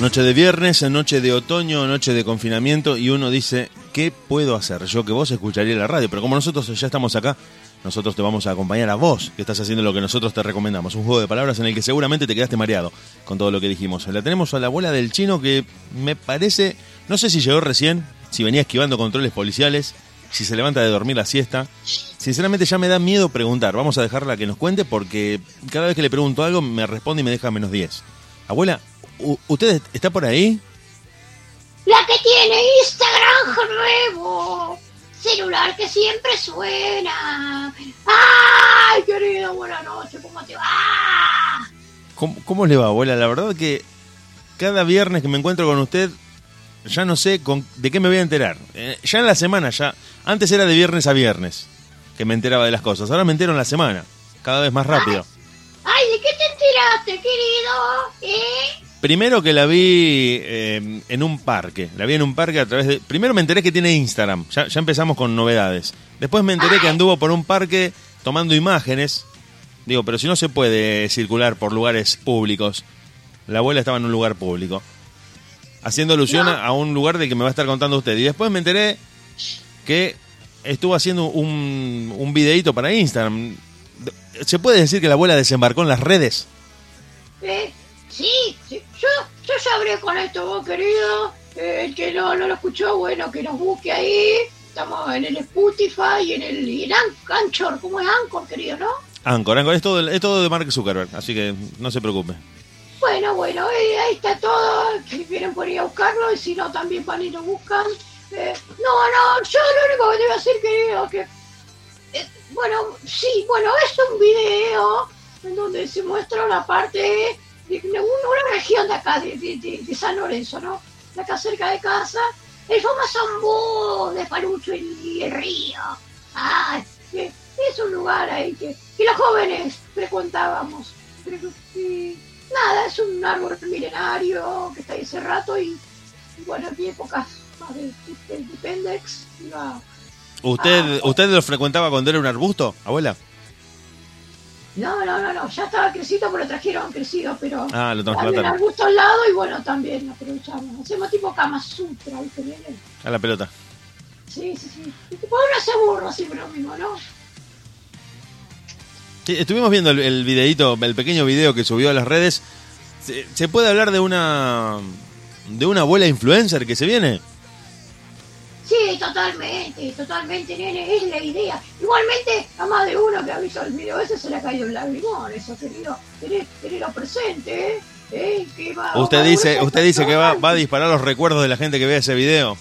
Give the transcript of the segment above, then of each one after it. Noche de viernes, noche de otoño, noche de confinamiento, y uno dice, ¿qué puedo hacer? Yo que vos escucharía la radio, pero como nosotros ya estamos acá, nosotros te vamos a acompañar a vos, que estás haciendo lo que nosotros te recomendamos. Un juego de palabras en el que seguramente te quedaste mareado con todo lo que dijimos. La tenemos a la abuela del Chino, que me parece, no sé si llegó recién, si venía esquivando controles policiales, si se levanta de dormir la siesta. Sinceramente ya me da miedo preguntar. Vamos a dejarla que nos cuente, porque cada vez que le pregunto algo me responde y me deja menos 10. Abuela, ¿usted está por ahí? La que tiene Instagram nuevo, celular que siempre suena. ¡Ay, querido, buenas noches! ¿Cómo te va? ¿Cómo le va, abuela? La verdad que cada viernes que me encuentro con usted ya no sé de qué me voy a enterar. Ya en la semana, ya. Antes era de viernes a viernes que me enteraba de las cosas. Ahora me entero en la semana, cada vez más rápido. Ay, ¿de qué te enteraste, querido? Primero que la vi en un parque. La vi en un parque a través de... Primero me enteré que tiene Instagram. Ya empezamos con novedades. Después me enteré que anduvo por un parque tomando imágenes. Digo, pero si no se puede circular por lugares públicos. La abuela estaba en un lugar público, haciendo alusión a un lugar del que me va a estar contando usted. Y después me enteré que estuvo haciendo un videíto para Instagram. ¿Se puede decir que la abuela desembarcó en las redes? Sí. Yo ya hablé con esto, vos, querido. El que no lo escuchó, bueno, que nos busque ahí. Estamos en el Spotify y en el Anchor. ¿Cómo es Anchor, querido, no? Anchor. Es todo de Mark Zuckerberg, así que no se preocupe. Bueno, ahí está todo. Si quieren por ir a buscarlo, y si no, también van y lo buscan. Yo lo único que te voy a decir, querido, que... es un video en donde se muestra la parte de una región de acá, de San Lorenzo, ¿no? De acá cerca de casa. El Foma Zambú de Palucho y el Río. Es un lugar ahí que los jóvenes frecuentábamos. Nada, es un árbol milenario que está ahí hace rato y bueno, en mi época más de Pendex iba... ¿Usted lo frecuentaba cuando era un arbusto, abuela? No, ya estaba crecido, pero lo trajeron crecido, pero... lo trajeron. El arbusto al lado y bueno, también lo aprovechamos. Hacemos tipo Kama Sutra, ¿viste? A la pelota. Sí. Y tipo, uno se aburra siempre lo mismo, ¿no? Sí, estuvimos viendo el videíto, el pequeño video que subió a las redes. ¿Se puede hablar de una abuela influencer que se viene? Sí, totalmente, nene, es la idea. Igualmente, a más de uno que ha visto el video ese se le ha caído un lagrimón, eso, querido. Tenerlo presente, que va, usted dice que va a disparar los recuerdos de la gente que vea ese video.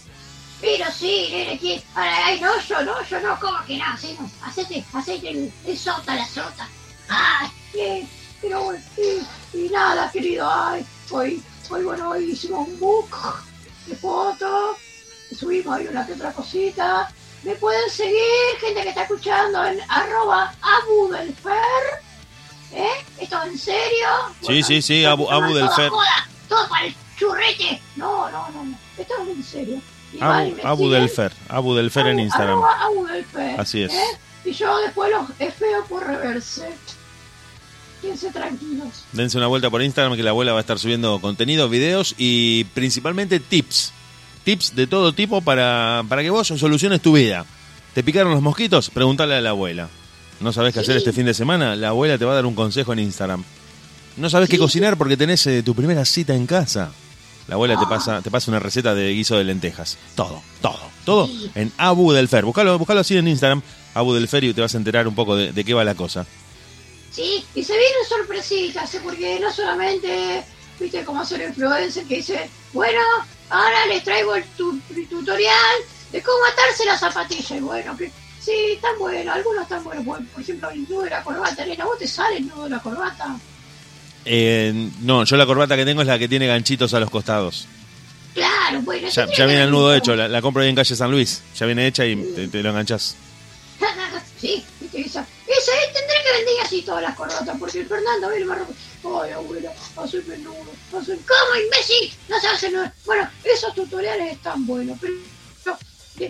Pero sí, nene, que... Ay, no, yo no, ¿cómo que no? Sí, no, hacete el sota, la sota. Ay, pero bueno, y nada, querido, ay, hoy hicimos un book de fotos. Subimos ahí una que otra cosita. Me pueden seguir, gente que está escuchando, en @ Abu del Fer. ¿Esto es en serio? Bueno, sí, Abu del Fer. Joda, todo para el churrete. No. Esto es en serio. Abu del Fer en Instagram. Abu del Fer. Así es. Y yo después los feo por reverse. Quédense tranquilos. Dense una vuelta por Instagram, que la abuela va a estar subiendo contenido, videos y principalmente tips. Tips de todo tipo para que vos soluciones tu vida. ¿Te picaron los mosquitos? Preguntale a la abuela. ¿No sabés qué hacer este fin de semana? La abuela te va a dar un consejo en Instagram. ¿No sabés qué cocinar porque tenés tu primera cita en casa? La abuela te pasa una receta de guiso de lentejas. Todo en Abu del Fer. Buscalo así en Instagram, Abu del Fer, y te vas a enterar un poco de qué va la cosa. Sí, y se vienen sorpresitas, porque no solamente, viste cómo hacer influencer, que dice, bueno... Ahora les traigo el tutorial de cómo atarse las zapatillas. Bueno, que sí, están buenos, algunos están buenos. Bueno, por ejemplo, el nudo de la corbata. Elena, ¿vos te sale el nudo de la corbata? No, yo la corbata que tengo es la que tiene ganchitos a los costados. Claro, bueno. Ya viene el nudo hecho, la compro ahí en calle San Luis. Ya viene hecha y te lo enganchás. Sí, esa tendré que vender así todas las corbatas, porque el Fernando, el barro... Ay, abuela, haceme nudo, haceme... ¿Cómo, imbécil? No se hace nudo. Bueno, esos tutoriales están buenos, pero...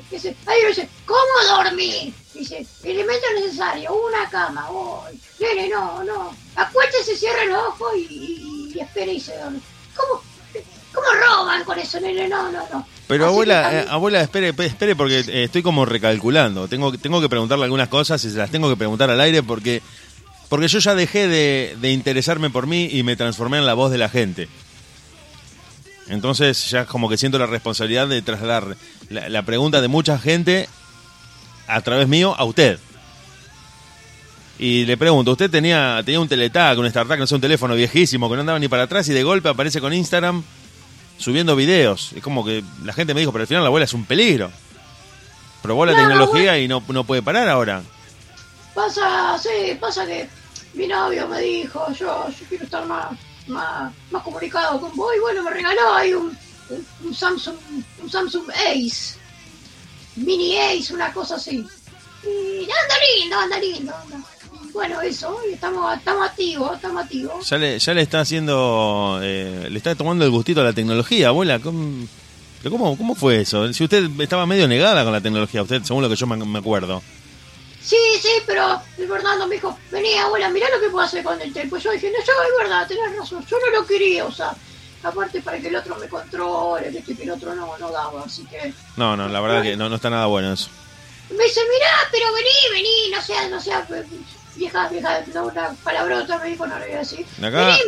Ahí lo dice, ¿cómo dormir? Dice, elemento necesario, una cama. Ay, nene, no. Acuéstese, cierre los ojos y espere y se duerme. ¿Cómo mal con eso, no. Pero así abuela, espere, porque estoy como recalculando. Tengo que preguntarle algunas cosas y se las tengo que preguntar al aire porque yo ya dejé de interesarme por mí y me transformé en la voz de la gente. Entonces ya como que siento la responsabilidad de trasladar la pregunta de mucha gente a través mío a usted. Y le pregunto, usted tenía un teletag, un startup, no sé, un teléfono viejísimo que no andaba ni para atrás y de golpe aparece con Instagram subiendo videos. Es como que la gente me dijo, pero al final la abuela es un peligro. Probó la tecnología abuela, y no puede parar ahora. Pasa que mi novio me dijo, yo quiero estar más comunicado con vos, y bueno, me regaló ahí un Samsung Ace, Mini Ace, una cosa así. Y anda lindo. Bueno, eso, estamos activos. Ya le está haciendo, le está tomando el gustito a la tecnología, abuela. Pero ¿cómo fue eso? Si usted estaba medio negada con la tecnología, usted, según lo que yo me acuerdo. Sí, pero el Fernando me dijo, vení, abuela, mirá lo que puedo hacer con el teléfono. Pues yo dije, no, es verdad, tenés razón, yo no lo quería usar. Aparte para que el otro me controle, que el otro no daba, así que... No, la verdad que no está nada bueno eso. Me dice, mirá, pero vení, no seas vieja, una palabrota, me dijo, no lo voy a decir. Acá, vení,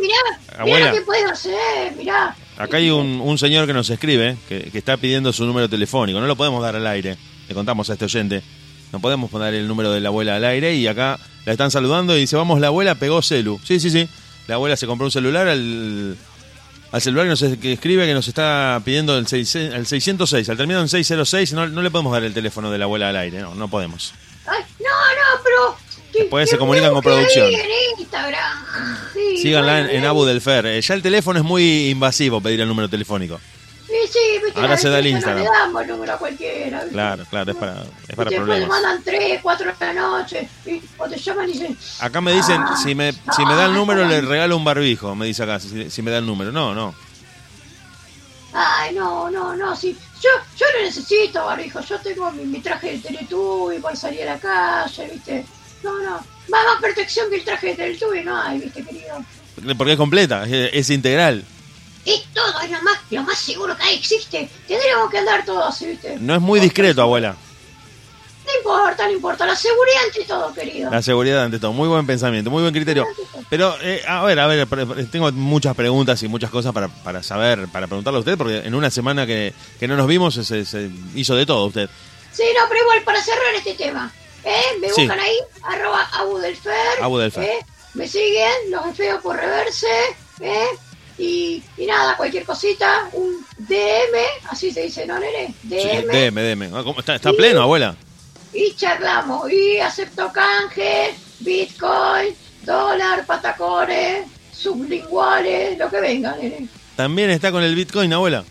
mirá lo que podés hacer, mirá. Acá hay un señor que nos escribe, que está pidiendo su número telefónico, no lo podemos dar al aire, le contamos a este oyente. No podemos poner el número de la abuela al aire y acá la están saludando y dice, vamos, la abuela pegó celu. Sí, la abuela se compró un celular al celular que nos escribe, que nos está pidiendo el 606, al terminado en 606, no le podemos dar el teléfono de la abuela al aire, no podemos. Ay, no, pero... Después se comunican con producción. En Instagram. Sí, síganla en Abu del Fer. Ya el teléfono es muy invasivo pedir el número telefónico. Sí, viste, ahora se da el Instagram. No le damos el número a cualquiera. ¿Viste? Claro, es para problemas. Te mandan 3, 4 de la noche, o te llaman y dicen... Acá me dicen, si me da el número le regalo un barbijo, me dice acá, si me da el número. No. Ay, no, sí. Yo no necesito barbijo, yo tengo mi traje de Teletubby para salir a la calle, viste. No, más protección que el traje de Teletubby no hay, viste, querido. Porque es completa, es integral. Es todo, es lo más seguro que existe. Tendríamos que andar todos, ¿viste? No es muy discreto, abuela. No importa. La seguridad ante todo, querido. La seguridad ante todo. Muy buen pensamiento, muy buen criterio. Pero, a ver, tengo muchas preguntas y muchas cosas para saber, para preguntarle a usted, porque en una semana que no nos vimos se hizo de todo usted. Sí, no, pero igual, para cerrar este tema, me buscan ahí, @abudelfer. Abudelfer. Me siguen, los feos por reverse, Y nada, cualquier cosita, un DM, así se dice, ¿no, nene? DM. ¿Está pleno, abuela? Y charlamos, y acepto canje, bitcoin, dólar, patacones, sublinguales, lo que venga, nene. ¿También está con el bitcoin, abuela?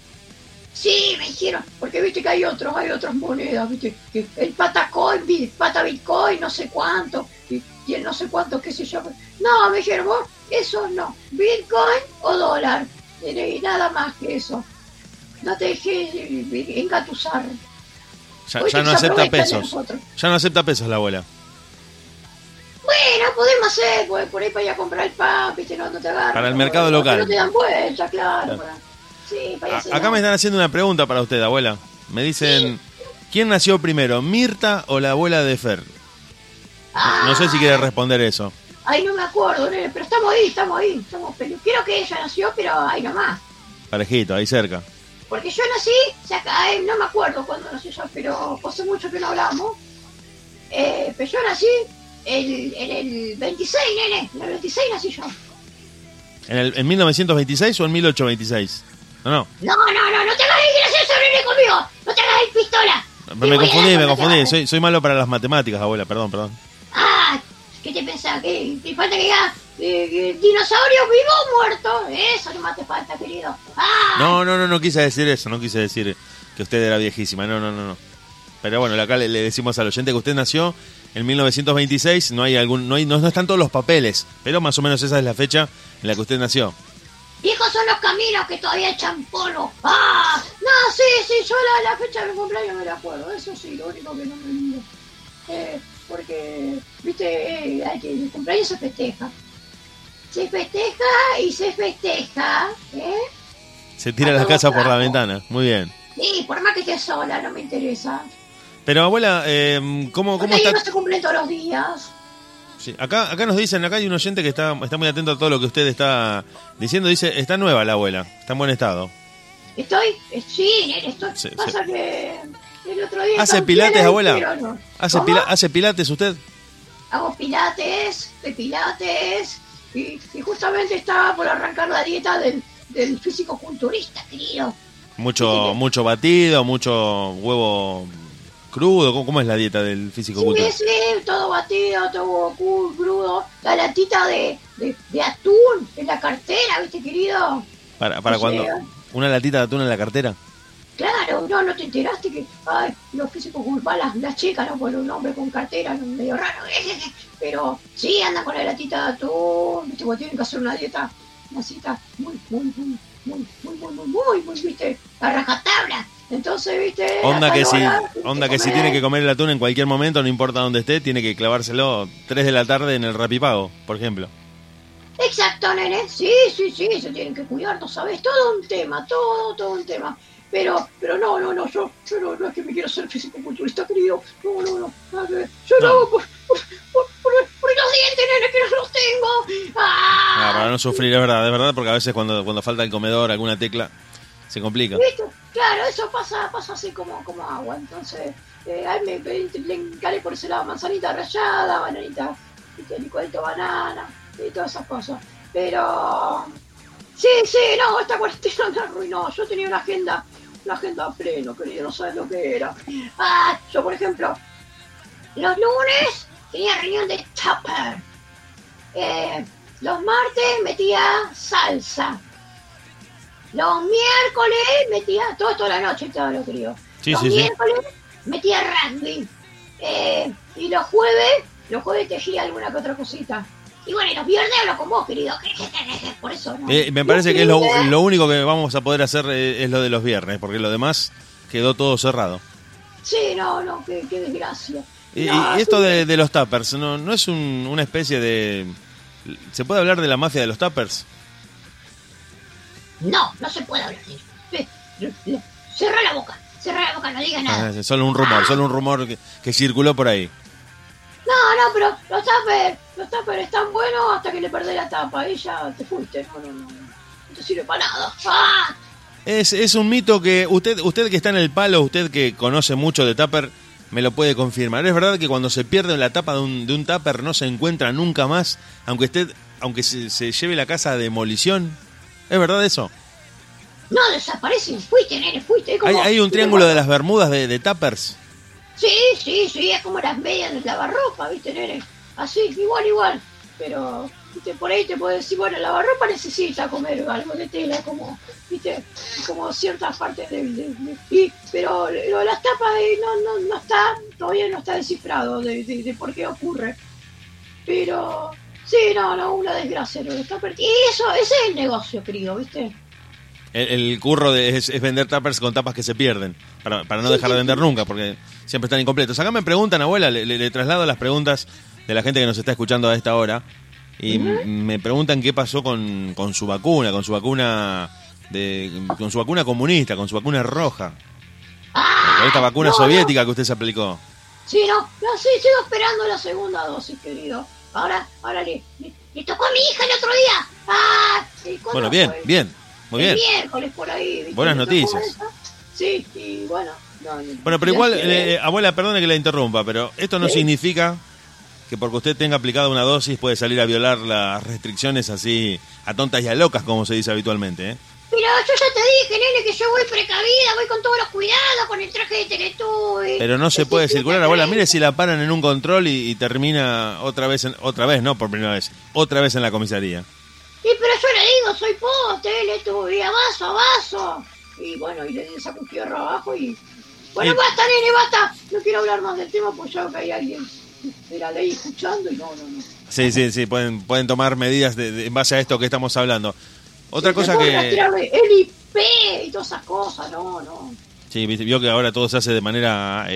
Sí, me dijeron, porque viste que hay otras monedas, viste, que el patacón, bitcoin, no sé cuánto, y el no sé cuánto, qué sé yo. No, me dijeron, vos, eso no, bitcoin o dólar, y nada más que eso. No te dejé engatusar. Ya no acepta pesos. Ya no acepta pesos la abuela. Bueno, podemos hacer, pues, por ahí para ir a comprar el pan, viste, no te agarran. Para el mercado local. No te dan vuelta, claro. Para... Sí, para acá me están haciendo una pregunta para usted, abuela. Me dicen, ¿quién nació primero, Mirta o la abuela de Fer? No sé si quiere responder eso. Ay, no me acuerdo, nene, pero estamos ahí. Creo que ella nació, pero ahí nomás. Parejito, ahí cerca. Porque yo nací, no me acuerdo cuándo nací yo, pero hace mucho que no hablamos. Pero yo nací en el 26, nene, en el 26 nací yo. ¿En 1926 o en 1826? No. No te hagas el gracioso, nene, conmigo. No te hagas el pistola. Me confundí. Soy malo para las matemáticas, abuela, perdón. ¿Qué te pensás? ¿Te falta que digas dinosaurio vivo o muerto? Eso no más te falta, querido. No quise decir eso, no quise decir que usted era viejísima, no. Pero bueno, acá le decimos al oyente que usted nació en 1926, no están todos los papeles, pero más o menos esa es la fecha en la que usted nació. Viejos son los caminos que todavía echan polvo. No, sí, yo la fecha de mi cumpleaños me la acuerdo, eso sí, lo único que no me olvido. Porque, viste, el cumpleaños se festeja. Se festeja y se festeja, Se tira la casa por la ventana. Muy bien. Sí, por más que esté sola, no me interesa. Pero abuela, ¿cómo está? No se cumplen todos los días. Sí. Acá nos dicen, acá hay un oyente que está muy atento a todo lo que usted está diciendo. Dice, está nueva la abuela, está en buen estado. Sí, pasa que el otro día... ¿Hace pilates, abuela? No. ¿Hace pilates usted? Hago pilates, y justamente estaba por arrancar la dieta del físico-culturista, querido. Mucho batido, mucho huevo crudo. ¿Cómo es la dieta del físico-culturista? Sí, todo batido, todo huevo crudo. La latita de atún en la cartera, ¿viste, querido? ¿Para cuándo? ¿Una latita de atún en la cartera? Claro, no te enteraste que los físicos culpan las chicas, ¿no? Por un hombre con cartera, medio raro. Pero sí, andan con la latita de atún, ¿viste? Porque tienen que hacer una dieta, muy, ¿viste? A rajatabla. Entonces, ¿viste? Onda que si tiene que comer el atún en cualquier momento, no importa dónde esté, tiene que clavárselo 3 de la tarde en el Rapipago, por ejemplo. Exacto, nene, sí, se tienen que cuidar, ¿no sabes? Todo un tema. Pero no, yo no es que me quiero ser físico-culturista, querido. No, yo no hago por los dientes, nene, que no los tengo. ¡Ah! Para no sufrir, es verdad, porque a veces cuando falta el comedor, alguna tecla, se complica. ¿Viste? Claro, eso pasa así como agua. Entonces, ahí le encaré por ese lado manzanita rallada, bananita, licuadito banana, y todas esas cosas. Pero... Sí, no, esta cuarentena me arruinó. Yo tenía una agenda a pleno, querido, no sabes lo que era. Yo, por ejemplo, los lunes tenía reunión de tupper. Los martes metía salsa. Los miércoles metía... Toda la noche estaba lo querido. Sí, los miércoles metía rugby. Y los jueves tejía alguna que otra cosita. Y bueno, y los viernes hablo con vos, querido. Por eso, ¿no? Me parece que es lo único que vamos a poder hacer es lo de los viernes, porque lo demás quedó todo cerrado. Sí, no, qué desgracia. Y esto de los tuppers, ¿no es una especie de... ¿Se puede hablar de la mafia de los tuppers? No se puede hablar. Cerrá la boca, no digas nada. Solo un rumor que circuló por ahí. No, pero los tuppers están buenos hasta que le perdés la tapa. Ahí ya te fuiste. No te sirve para nada. ¡Ah! Es un mito que usted que está en el palo, usted que conoce mucho de tupper, me lo puede confirmar. ¿Es verdad que cuando se pierde la tapa de un tupper no se encuentra nunca más, aunque se lleve la casa a demolición? ¿Es verdad eso? No, desaparecen. Fuiste. ¿Hay un triángulo de las Bermudas de tuppers? Sí, es como las medias de lavarropa, ¿viste, nene? Así, igual. Pero, ¿viste? Por ahí te puedo decir, bueno, la lavarropa necesita comer algo de tela, como, ¿viste? Como ciertas partes de pero lo de las tapas no está, todavía no está descifrado de por qué ocurre. Pero, sí, no, una desgracia lo de las tapas. Y ese es el negocio, querido, ¿viste? El curro es vender tuppers con tapas que se pierden, para no dejar de vender nunca, porque siempre están incompletos. Acá me preguntan, abuela, le traslado las preguntas de la gente que nos está escuchando a esta hora, y me preguntan qué pasó con su vacuna, con su vacuna comunista, con su vacuna roja. Con esta vacuna soviética que usted se aplicó. Sí, sí, sigo esperando la segunda dosis, querido. Ahora le tocó a mi hija el otro día. Bueno, bien. Muy bien. Miércoles por ahí. ¿Viste? Buenas noticias. Sí, y bueno. Bueno, pero igual, abuela, perdone que la interrumpa, pero esto no significa que porque usted tenga aplicada una dosis puede salir a violar las restricciones así a tontas y a locas, como se dice habitualmente, ¿eh? Pero yo ya te dije, nene, que yo voy precavida, voy con todos los cuidados, con el traje de Teletubbies. Pero no se puede circular, abuela. Mire si la paran en un control y termina otra vez en la comisaría. Sí, pero yo le digo, soy poste, le tuve a vaso. Y bueno, y le saco un fierro abajo y... Bueno, basta, nene, basta. No quiero hablar más del tema porque ya que hay alguien de la ley escuchando y no. Sí, pueden tomar medidas en base a esto que estamos hablando. Otra cosa que... El IP y todas esas cosas, no. Sí, vio que ahora todo se hace de manera...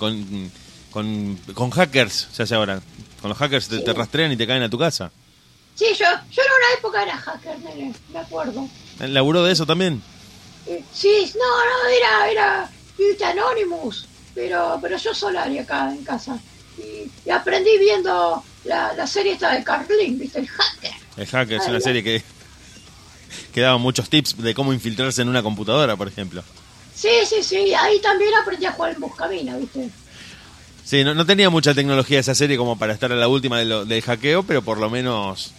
con hackers se hace ahora. Con los hackers te rastrean y te caen a tu casa. Sí, yo en una época era hacker, nene, me acuerdo. ¿Laburó de eso también? Sí, no, era Anonymous, pero yo Solari acá en casa. Y aprendí viendo la serie esta de Kremlin, ¿viste? El hacker. El hacker es una serie que daba muchos tips de cómo infiltrarse en una computadora, por ejemplo. Sí, ahí también aprendí a jugar en buscamina, ¿viste? Sí, no tenía mucha tecnología esa serie como para estar a la última del hackeo, pero por lo menos...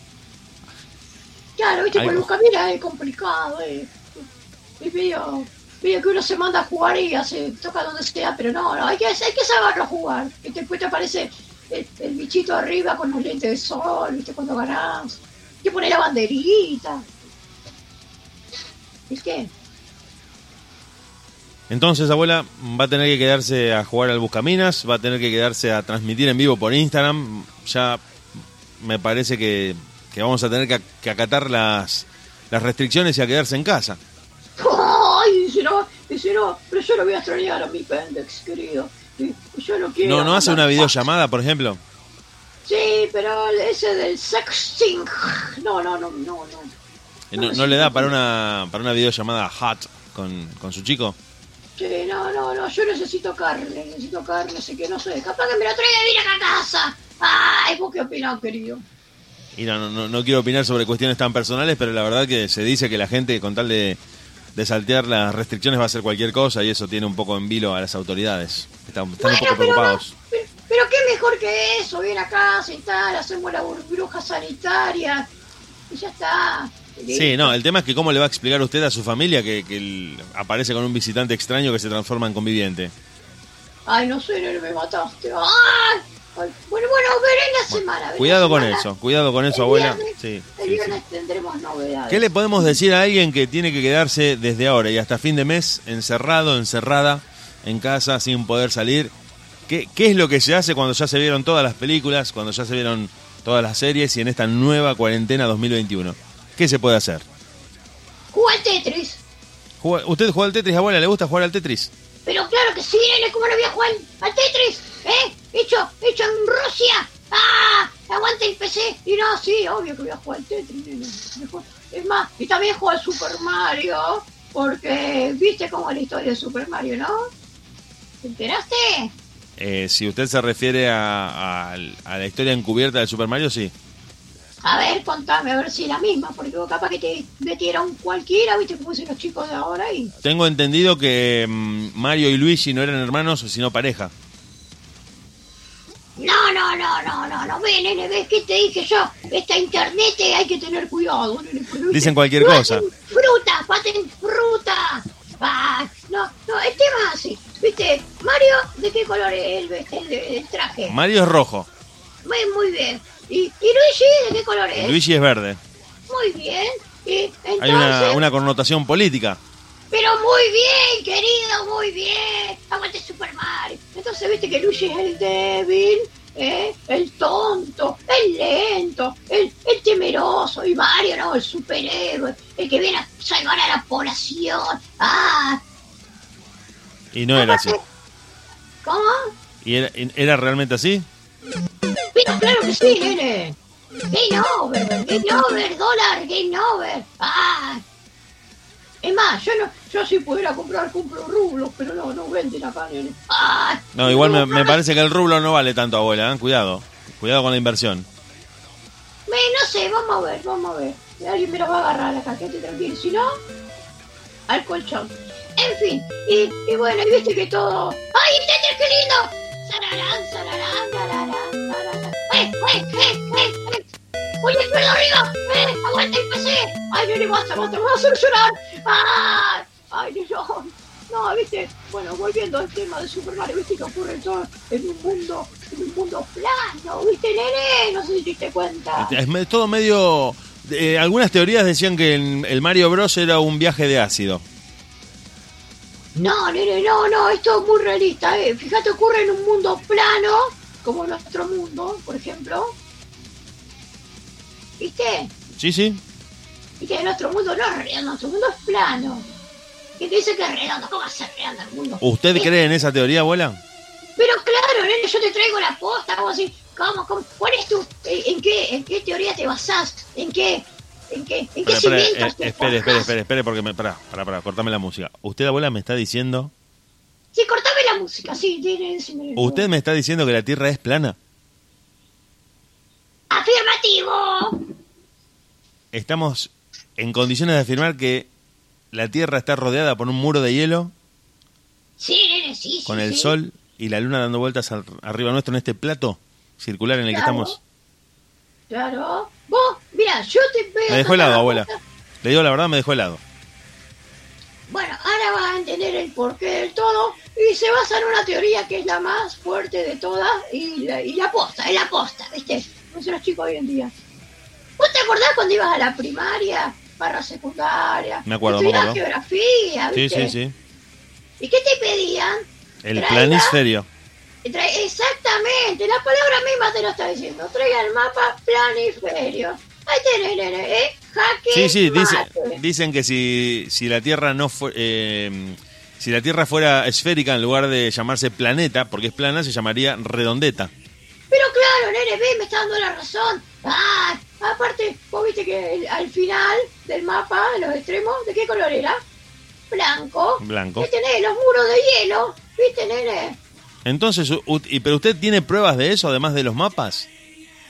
Claro, ¿viste? Con buscamina es complicado, es medio que uno se manda a jugar y hace, toca donde sea, pero no, hay que saberlo jugar. Y después te aparece el bichito arriba con los lentes de sol, ¿viste? Cuando ganás. Hay que poner la banderita. ¿Y qué? Entonces, abuela, va a tener que quedarse a jugar al Buscaminas, va a tener que quedarse a transmitir en vivo por Instagram. Ya me parece que vamos a tener que acatar las restricciones y a quedarse en casa. ¡Ay! Dice no, pero yo lo voy a extrañar a mi pendex, querido. Yo no quiero... ¿No hace una videollamada, por ejemplo? Sí, pero ese del sexting... No. ¿No le da para una videollamada hot con su chico? Sí, no, yo necesito carne, así que no sé, capaz que me la traiga y ir a la casa. Ay, ¿vos qué opinás, querido? Y no quiero opinar sobre cuestiones tan personales, pero la verdad que se dice que la gente, con tal de saltear las restricciones, va a hacer cualquier cosa, y eso tiene un poco en vilo a las autoridades. Están un poco preocupados. Pero qué mejor que eso, ir a casa y tal, hacemos la burbuja sanitaria y ya está. Sí, no, el tema es que cómo le va a explicar usted a su familia que aparece con un visitante extraño que se transforma en conviviente. Ay, no sé, me mataste. ¡Ay! Bueno, veré en la semana. Cuidado con eso, abuela. El viernes tendremos novedades. ¿Qué le podemos decir a alguien que tiene que quedarse desde ahora y hasta fin de mes encerrado, encerrada, en casa, sin poder salir? ¿Qué es lo que se hace cuando ya se vieron todas las películas, cuando ya se vieron todas las series y en esta nueva cuarentena 2021? ¿Qué se puede hacer? Jugar al Tetris. ¿Usted juega al Tetris, abuela? ¿Le gusta jugar al Tetris? Pero claro que sí, nene, ¿cómo no voy a jugar al Tetris? Hecho en Rusia. ¡Ah! Aguante el PC. Y no, sí, obvio que voy a jugar al Tetris, nene. Es más, y también juego al Super Mario, porque viste cómo es la historia de Super Mario, ¿no? ¿Te enteraste? Si usted se refiere a la historia encubierta de Super Mario, sí. A ver, contame, a ver si es la misma, porque capaz que te metieron cualquiera, viste, como dicen los chicos de ahora ahí. Tengo entendido que Mario y Luigi no eran hermanos, sino pareja. No, ve, nene, ves que te dije yo, esta internet hay que tener cuidado, nene. Dicen cualquier cosa. Paten fruta. Ah, no, el tema es así, viste, Mario, ¿de qué color es el traje? Mario es rojo. Muy bien. ¿Y Luigi de qué color es? Luigi es verde. Muy bien. ¿Y entonces? Hay una connotación política. Pero muy bien, querido, muy bien. Aguante Super Mario. Entonces viste que Luigi es el débil, el tonto, el lento, el temeroso. Y Mario, no, el superhéroe, el que viene a salvar a la población. ¡Ah! Y no era así. ¿Cómo? ¿Y era realmente así? Pero claro que sí, nene. Game over, dólar, game over. Ah. Es más, yo si pudiera compro rublos, pero no venden acá, nene. Ah. No, igual me parece que el rublo no vale tanto, abuela, ¿eh? Cuidado con la inversión. No sé, vamos a ver. Si alguien me lo va a agarrar a la cajeta, tranquilo, si no, al colchón. En fin, y bueno, y viste que todo... ¡Ay, Tetris, qué lindo! Oye, perdón, Río, aguanta el PC. Ay, nene, basta, me vas a solucionar. Ay, no, viste. Bueno, volviendo al tema de Super Mario, viste que ocurre todo en un mundo plano, viste, nene, no sé si te diste cuenta. Es todo medio... algunas teorías decían que el Mario Bros era un viaje de ácido. No, nene, no, esto es muy realista, Fíjate, ocurre en un mundo plano, como nuestro mundo, por ejemplo. ¿Viste? Sí. Viste, nuestro mundo no es redondo, nuestro mundo es plano. ¿Quién te dice que es redondo? ¿Cómo va a ser redondo el mundo? ¿Usted cree en esa teoría, abuela? Pero claro, nene, yo te traigo la posta, como así, ¿cómo? ¿Cuál es tu? ¿En qué teoría te basás? ¿En qué? Espere, porque me... Pará, cortame la música. ¿Usted, abuela, me está diciendo? Sí, cortame la música, sí. ¿Usted me está diciendo que la Tierra es plana? ¡Afirmativo! Estamos en condiciones de afirmar que la Tierra está rodeada por un muro de hielo. Sí, nene, sí. Con el sol y la luna dando vueltas arriba nuestro en este plato circular en el que estamos. Claro. Vos, mirá, yo te... Me dejó helado, abuela. Le digo la verdad, me dejó helado. Bueno, ahora vas a entender el porqué del todo y se basa en una teoría que es la más fuerte de todas y la posta, ¿viste? No son los chicos hoy en día. ¿Vos te acordás cuando ibas a la primaria, barra secundaria? Me acuerdo, estudiabas geografía, ¿viste? Sí. ¿Y qué te pedían? El planisferio. Exactamente, la palabra misma te lo está diciendo. Traiga el mapa planisferio. Ahí tenés, nene, ¿eh? Jaque mate. Sí, dicen que si la Tierra no fuera... si la Tierra fuera esférica, en lugar de llamarse planeta, porque es plana, se llamaría redondeta. Pero claro, nene, ve, me está dando la razón. Ah, aparte, vos viste que al final del mapa, en los extremos, ¿de qué color era? Blanco. ¿Qué tenés? Los muros de hielo, viste, nene. Entonces, ¿pero usted tiene pruebas de eso, además de los mapas?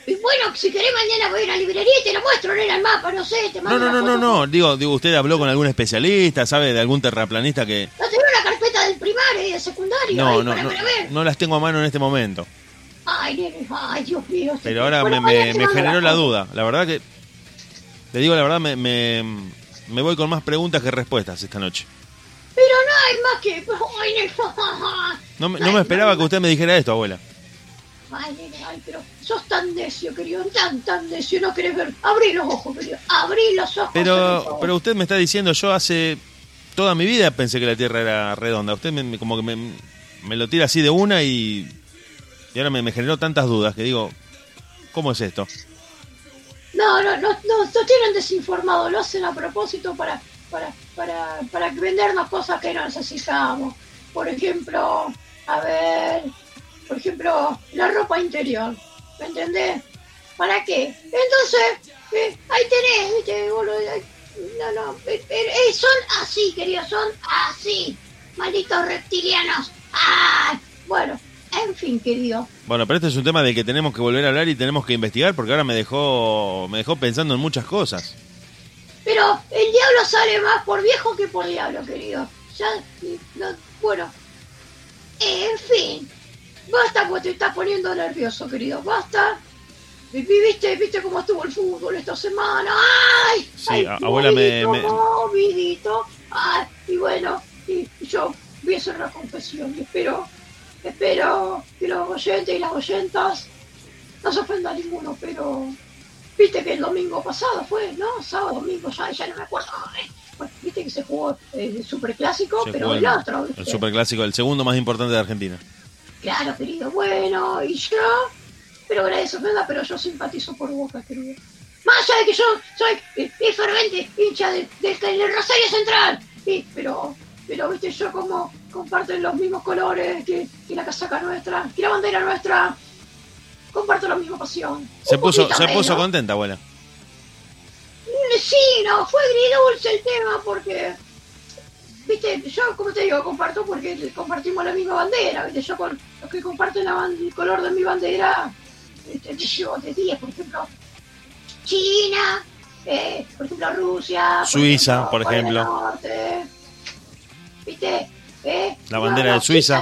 Y bueno, si querés mañana voy a ir a la librería y te lo muestro, nena, el mapa, no sé, te mando No, digo, ¿usted habló con algún especialista, sabe, de algún terraplanista que...? No tengo una carpeta del primario y del secundario. No las tengo a mano en este momento. Ay, nene, ay, Dios mío. Pero ahora me generó la duda, la verdad que... Le digo la verdad, me voy con más preguntas que respuestas esta noche. Pero no hay más que... Ay, nene. No me esperaba que usted me dijera esto, abuela. Ay, nene, ay, pero sos tan necio, querido, tan necio, no querés ver. Abrí los ojos, querido, abrí los ojos. Pero usted me está diciendo, yo hace toda mi vida pensé que la Tierra era redonda. Usted como que me lo tira así de una y ahora me generó tantas dudas que digo, ¿cómo es esto? No tienen desinformado, lo hacen a propósito para vendernos cosas que no necesitamos. Por ejemplo, la ropa interior, ¿me entendés? ¿Para qué? Entonces, ahí tenés, ¿viste? Son así, queridos, son así. Malditos reptilianos. ¡Ah! Bueno, en fin, querido. Bueno, pero este es un tema del que tenemos que volver a hablar y tenemos que investigar porque ahora me dejó pensando en muchas cosas. Pero el diablo sale más por viejo que por diablo, querido. Bueno, en fin. Basta, porque te estás poniendo nervioso, querido. Basta. ¿Viste cómo estuvo el fútbol esta semana? ¡Ay! Sí, ay, abuela, movidito. Ay, y bueno, y yo voy a hacer una confesión. Espero que los oyentes y las oyentas no se ofenda a ninguno, pero... Viste que el domingo pasado fue, ¿no? Sábado, domingo, ya no me acuerdo. Bueno, viste que se jugó el Superclásico, pero el otro. ¿Viste? El Superclásico, el segundo más importante de Argentina. Claro, querido, bueno, y yo, pero agradezco, ¿verdad? Pero yo simpatizo por Boca, querido. Más allá de que yo soy fervente hincha del Rosario Central, pero viste, yo como comparten los mismos colores que la casaca nuestra, que la bandera nuestra, comparto la misma pasión. Se puso contenta, abuela. Sí, no, fue agridulce el tema porque... Viste, yo, como te digo, comparto porque compartimos la misma bandera, viste, yo con los que comparten el color de mi bandera, me llevo de 10, por ejemplo, China, por ejemplo, Rusia, Suiza, por ejemplo. Norte, viste, la bandera de Suiza.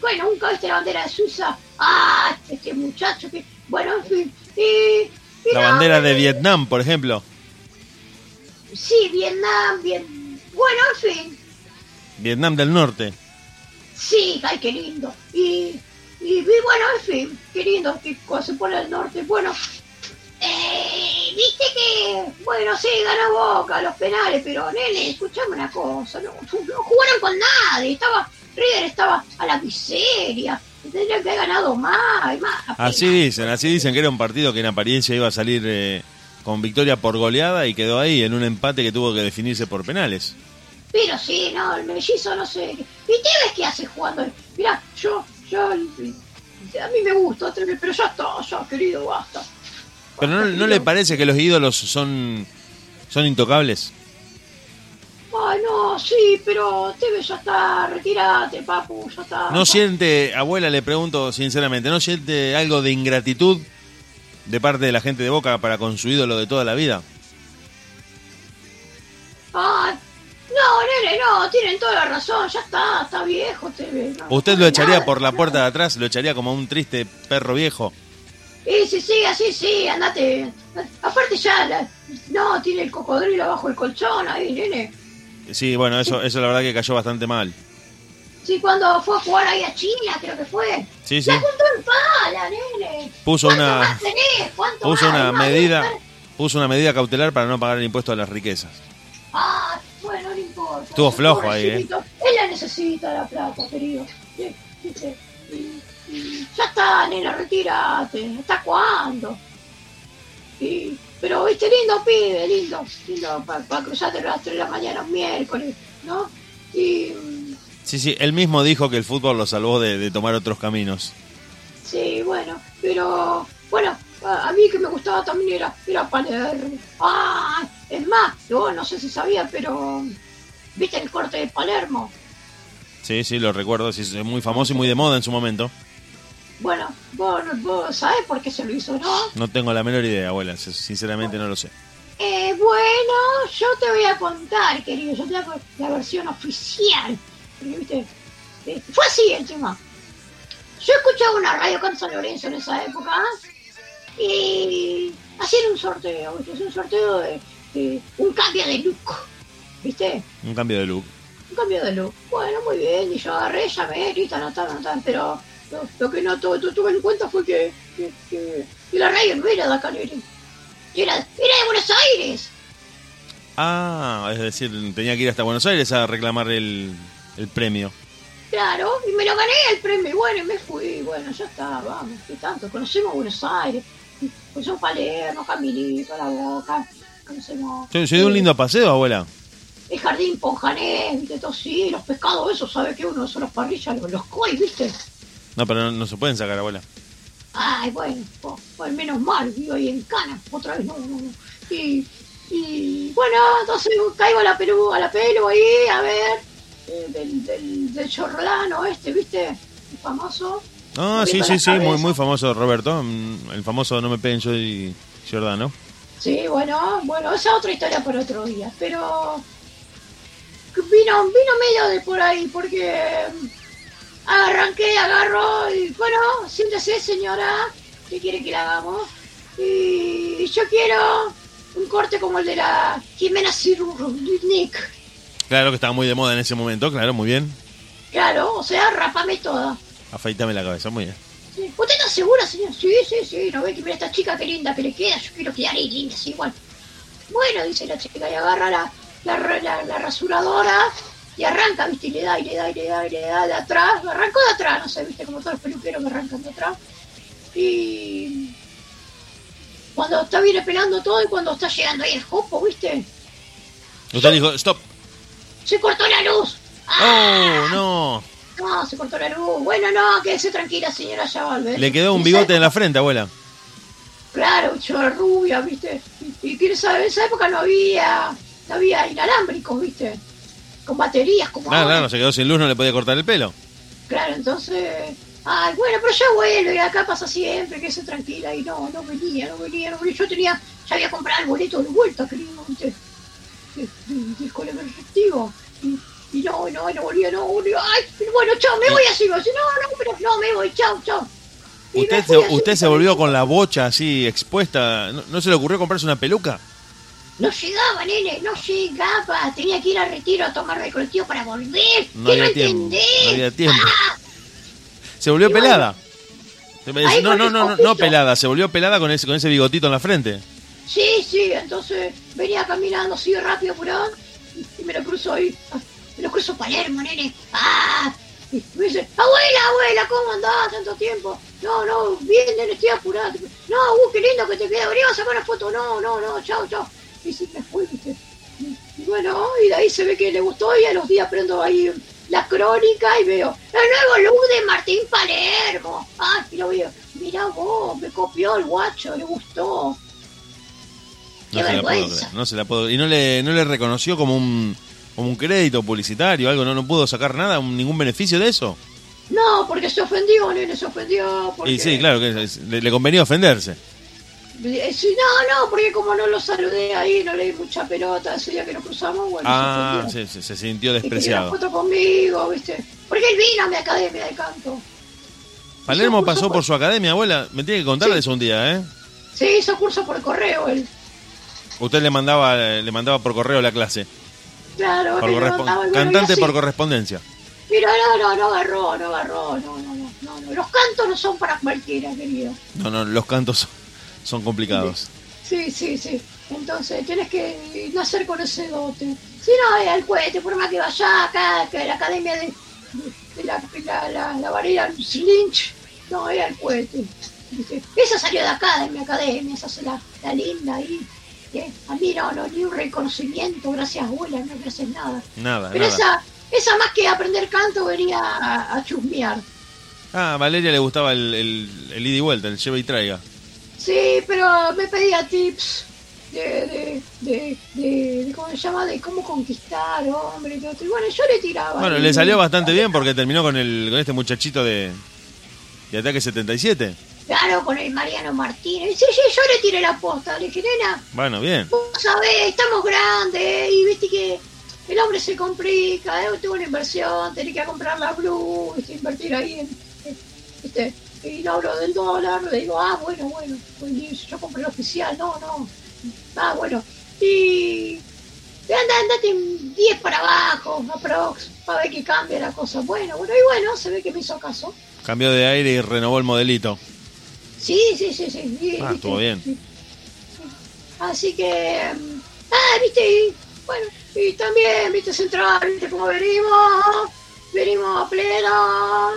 Bueno, nunca viste la bandera de Suiza. Ah, este muchacho que, bueno, en fin. La bandera de Vietnam, por ejemplo. Sí, Vietnam. Bueno, en fin. Vietnam del Norte. Sí, ay, qué lindo. Y bueno, en fin, qué lindo que se pone el norte. Bueno, viste que, bueno, sí, ganó Boca, los penales, pero, nene, escuchame una cosa, no jugaron con nadie, River estaba a la miseria, tendrían que haber ganado más. Así dicen que era un partido que en apariencia iba a salir con victoria por goleada y quedó ahí, en un empate que tuvo que definirse por penales. Pero sí, no, el mellizo no sé. ¿Y Tevez qué hace jugando? Mirá, yo, a mí me gusta, pero ya está, querido, basta. Pero ¿no le parece que los ídolos son ¿Son intocables? No, sí, pero Tevez ya está, retírate, papu, ya está. ¿No siente, abuela, le pregunto sinceramente, ¿no siente algo de ingratitud de parte de la gente de Boca para con su ídolo de toda la vida? No, nene, no, tienen toda la razón, ya está viejo Tevez. No, ¿usted lo echaría por la puerta de atrás? ¿Lo echaría como un triste perro viejo? Sí, así sí, andate. Aparte ya, no, tiene el cocodrilo abajo del colchón ahí, nene. Sí, bueno, eso la verdad que cayó bastante mal. Sí, cuando fue a jugar ahí a China, creo que fue. Sí. La juntó en pala, nene. Puso una medida cautelar para no pagar el impuesto a las riquezas. Ah, bueno, no importa. Estuvo flojo ahí, chiquito. Él la necesita, la plata, querido. Ya está, nena, retírate. ¿Hasta cuándo? Sí. Pero viste, lindo pibe, lindo para cruzarte a las 3 de la mañana un miércoles, ¿no? Y... Sí, él mismo dijo que el fútbol lo salvó de tomar otros caminos. Sí, bueno, pero... Bueno, a mí que me gustaba también era Palermo. ¡Ah! Es más, yo no sé si sabía, pero... ¿Viste el corte de Palermo? Sí, lo recuerdo, sí, es muy famoso y muy de moda en su momento. Bueno, vos sabés por qué se lo hizo, ¿no? No tengo la menor idea, abuela. Sinceramente no lo sé. Bueno, yo te voy a contar, querido. Yo te hago la versión oficial. Porque, ¿viste? Fue así el tema. Yo escuchaba una radio con San Lorenzo en esa época. Y hacían un sorteo, ¿viste? Es un sorteo de un cambio de look, ¿viste? Un cambio de look. Bueno, muy bien. Y yo agarré, llamé, listo, no están, pero... Lo que no tuve en cuenta fue que la radio no era de acá, era de Buenos Aires. Ah, es decir, tenía que ir hasta Buenos Aires a reclamar el premio. Claro, y me lo gané el premio, y bueno, y me fui, bueno, ya está, vamos, qué tanto, conocemos Buenos Aires, conocemos Palermo, Camilito, La Boca, conocemos... Se dio un lindo paseo, abuela. El jardín Ponjanés, viste, todo sí, los pescados, eso, ¿sabes qué? Uno son los parrillas, los coi, viste... No, pero no se pueden sacar, abuela. Ay, bueno, menos mal, vivo ahí en Cana, otra vez no. Y bueno, entonces caigo a la pelu ahí, a ver, del chorlano este, ¿viste? El famoso. Ah, sí, muy famoso, Roberto, el famoso No me peguen, soy Giordano. Sí, bueno, esa es otra historia para otro día, pero vino medio de por ahí, porque... Agarro y bueno, siéntese señora, ¿qué quiere que la hagamos? Y yo quiero un corte como el de la Jimena Sirulnik. Claro que estaba muy de moda en ese momento, claro, muy bien. Claro, o sea, rapame toda. Afeitame la cabeza, muy bien. Sí. ¿Usted está segura, señor? Sí, no ve que mira esta chica, qué linda que le queda, yo quiero quedar ahí linda, sí, igual. Bueno, dice la chica y agarra la rasuradora. Y arranca, viste, y le da de atrás, me arrancó de atrás, no sé, viste, como todos los peluqueros me arrancan de atrás. Y cuando está bien pelando todo y cuando está llegando ahí el jopo, viste. Usted dijo, stop. Se cortó la luz. ¡Ah! Oh, no. No, se cortó la luz. Bueno, no, quédese tranquila, señora, ya va. Le quedó un bigote en la frente, abuela. Claro, chorra rubia, viste. Y quién sabe, en esa época no había inalámbricos, viste. Con baterías, como ahora. Claro, se quedó sin luz, no le podía cortar el pelo. Claro, entonces... Ay, bueno, pero ya vuelvo, y acá pasa siempre, que se tranquila. Y no venía. Yo tenía... Ya había comprado el boleto de vuelta, querido, ¿viste? Con el efectivo. Y no volvía. Ay, bueno, chao, me voy así. No, me voy, chao. ¿Usted se volvió con la bocha así expuesta? ¿No se le ocurrió comprarse una peluca? No llegaba, nene, tenía que ir al retiro a tomar el colectivo para volver, no había tiempo. ¡Ah! Se volvió pelada. Bueno, no pelada, se volvió pelada con ese bigotito en la frente. Sí, entonces venía caminando así rápido por ahí y me lo cruzo ahí, me lo cruzo Palermo, nene. ¡Ah! Y me dice, abuela, ¿cómo andás tanto tiempo? No, bien, nene, estoy apurada. No, qué lindo que te queda, venía a sacar una foto. No, chao. Y sí, me fui, viste. Y bueno, y de ahí se ve que le gustó y a los días prendo ahí la crónica y veo el nuevo look de Martín Palermo. Ah, y lo veo, mirá vos, me copió el guacho, le gustó. No se la puedo creer, no se la puedo. Y no le reconoció como un crédito publicitario, algo, no pudo sacar nada, ningún beneficio de eso. No, porque se ofendió, nene, se ofendió. Porque... Y sí, claro, que le convenía ofenderse. No, porque como no lo saludé ahí, no le di mucha pelota ese día que nos cruzamos, bueno, se ofendió. Se sintió despreciado. Y foto conmigo, ¿viste? Porque él vino a mi academia de canto. Palermo pasó por su academia, abuela. Me tiene que contar de eso un día, ¿eh? Sí, hizo curso por correo él. Usted le mandaba por correo la clase. Claro, cantante por correspondencia. Mira, no agarró. Los cantos no son para cualquiera, querido. No, los cantos son complicados. Sí. Entonces, tienes que nacer con ese dote. Si no, es al cuete, por más que vaya acá, que la academia de la Valeria Lynch, no, es al cuete. Esa salió de acá, de mi academia, esa es la linda ahí. A mí no, ni un reconocimiento, gracias abuela, no me haces nada. Pero nada. Esa más que aprender canto venía a chusmear. A Valeria le gustaba el ida y vuelta, el lleva y traiga. Sí, pero me pedía tips de ¿cómo se llama? De cómo conquistar, hombre, todo. Y bueno, yo le tiraba. Bueno, le salió bastante bien porque terminó con este muchachito de Ataque 77. Claro, con el Mariano Martínez. Sí, yo le tiré la posta, le dije, nena. Bueno, bien. Vos sabés, estamos grandes, y viste que el hombre se complica, tuvo una inversión, tenés que comprar la blue, invertir ahí en. Y no hablo del dólar, le digo, bueno, pues yo compré el oficial, no. Ah, bueno. Y andate 10 para abajo, aprox, para ver que cambia la cosa. Bueno, y bueno, se ve que me hizo caso. Cambió de aire y renovó el modelito. Sí. Estuvo bien. Sí. Así que, viste, y bueno, y también, viste, Central, viste como venimos a pleno,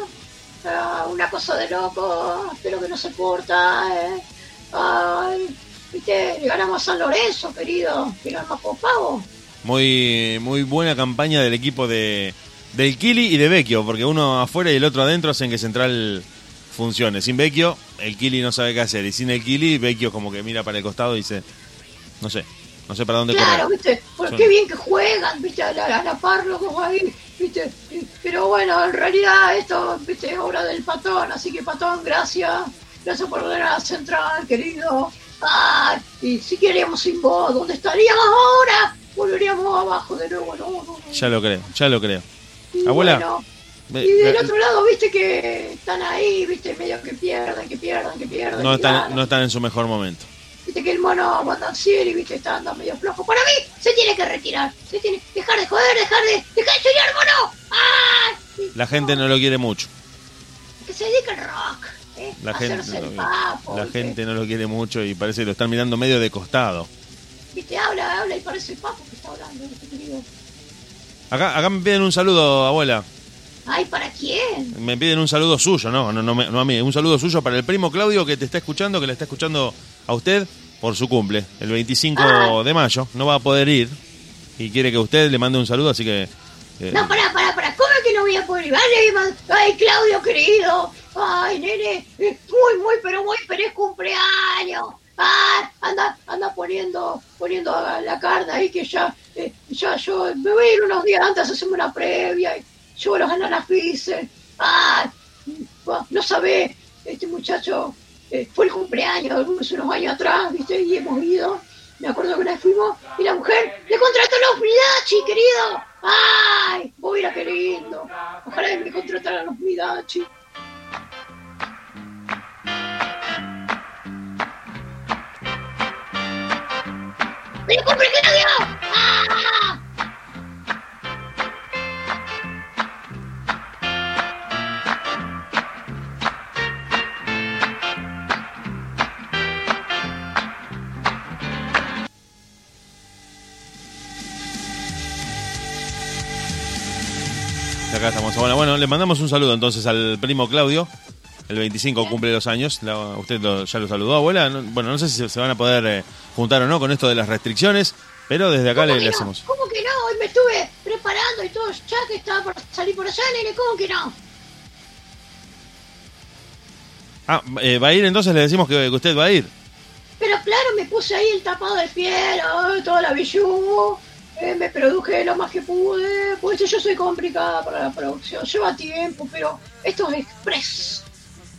una cosa de loco, pero que no se corta, viste, ganamos a San Lorenzo, querido, que no es más copado. Muy, muy buena campaña del equipo del Kili y de Vecchio, porque uno afuera y el otro adentro hacen que Central... Funciones. Sin Vecchio, el Kili no sabe qué hacer. Y sin el Kili, Vecchio como que mira para el costado y dice, no sé para dónde correr. Claro, viste, porque qué bien que juegan, viste, a la par los dos ahí, viste. Pero bueno, en realidad esto, viste, es obra del Patón. Así que Patón, gracias por ordenar a Central, querido. Y si queríamos sin vos, ¿dónde estaríamos ahora? Volveríamos abajo de nuevo, no. Ya lo creo. Abuela... Bueno, y del otro lado, viste que están ahí, viste, medio que pierden. No están en su mejor momento. Viste que el mono Guandancieri, viste, anda medio flojo. Para mí, se tiene que retirar. Se tiene que dejar de joder, dejar de llorar, mono. La gente no lo quiere mucho. Que se dedica al rock. La gente no lo quiere mucho y parece que lo están mirando medio de costado. Viste, habla y parece el Papo que está hablando, querido. Acá me piden un saludo, abuela. Ay, ¿para quién? Me piden un saludo suyo, no a mí, un saludo suyo para el primo Claudio que te está escuchando, que la está escuchando a usted por su cumple, el 25 de mayo, no va a poder ir y quiere que usted le mande un saludo, así que... No, pará, ¿cómo es que no voy a poder ir? Ay, Claudio querido, ay, nene, muy, feliz cumpleaños. Anda poniendo la carta ahí que ya yo me voy a ir unos días antes, hacemos una previa y... Yo los ananafices. No sabés, este muchacho fue el cumpleaños unos años atrás, ¿viste? Y hemos ido. Me acuerdo que una vez fuimos y la mujer le contrató a los Midachi, querido. ¡Ay! Vos irás queriendo. Ojalá que me contrataran a los Midachi. ¡Me lo compré, querido! ¡Ah! Acá estamos. Bueno, le mandamos un saludo entonces al primo Claudio. El 25 cumple los años. Usted ya lo saludó, abuela. No sé si se van a poder juntar o no con esto de las restricciones, pero desde acá le hacemos. ¿Cómo que no? Hoy me estuve preparando y todo, ya que estaba por salir por allá, nene. ¿Cómo que no? Va a ir entonces, le decimos que usted va a ir. Pero claro, me puse ahí el tapado de piel, toda la bijú, me produje lo más que pude, pues yo soy complicada para la producción, lleva tiempo, pero esto es express.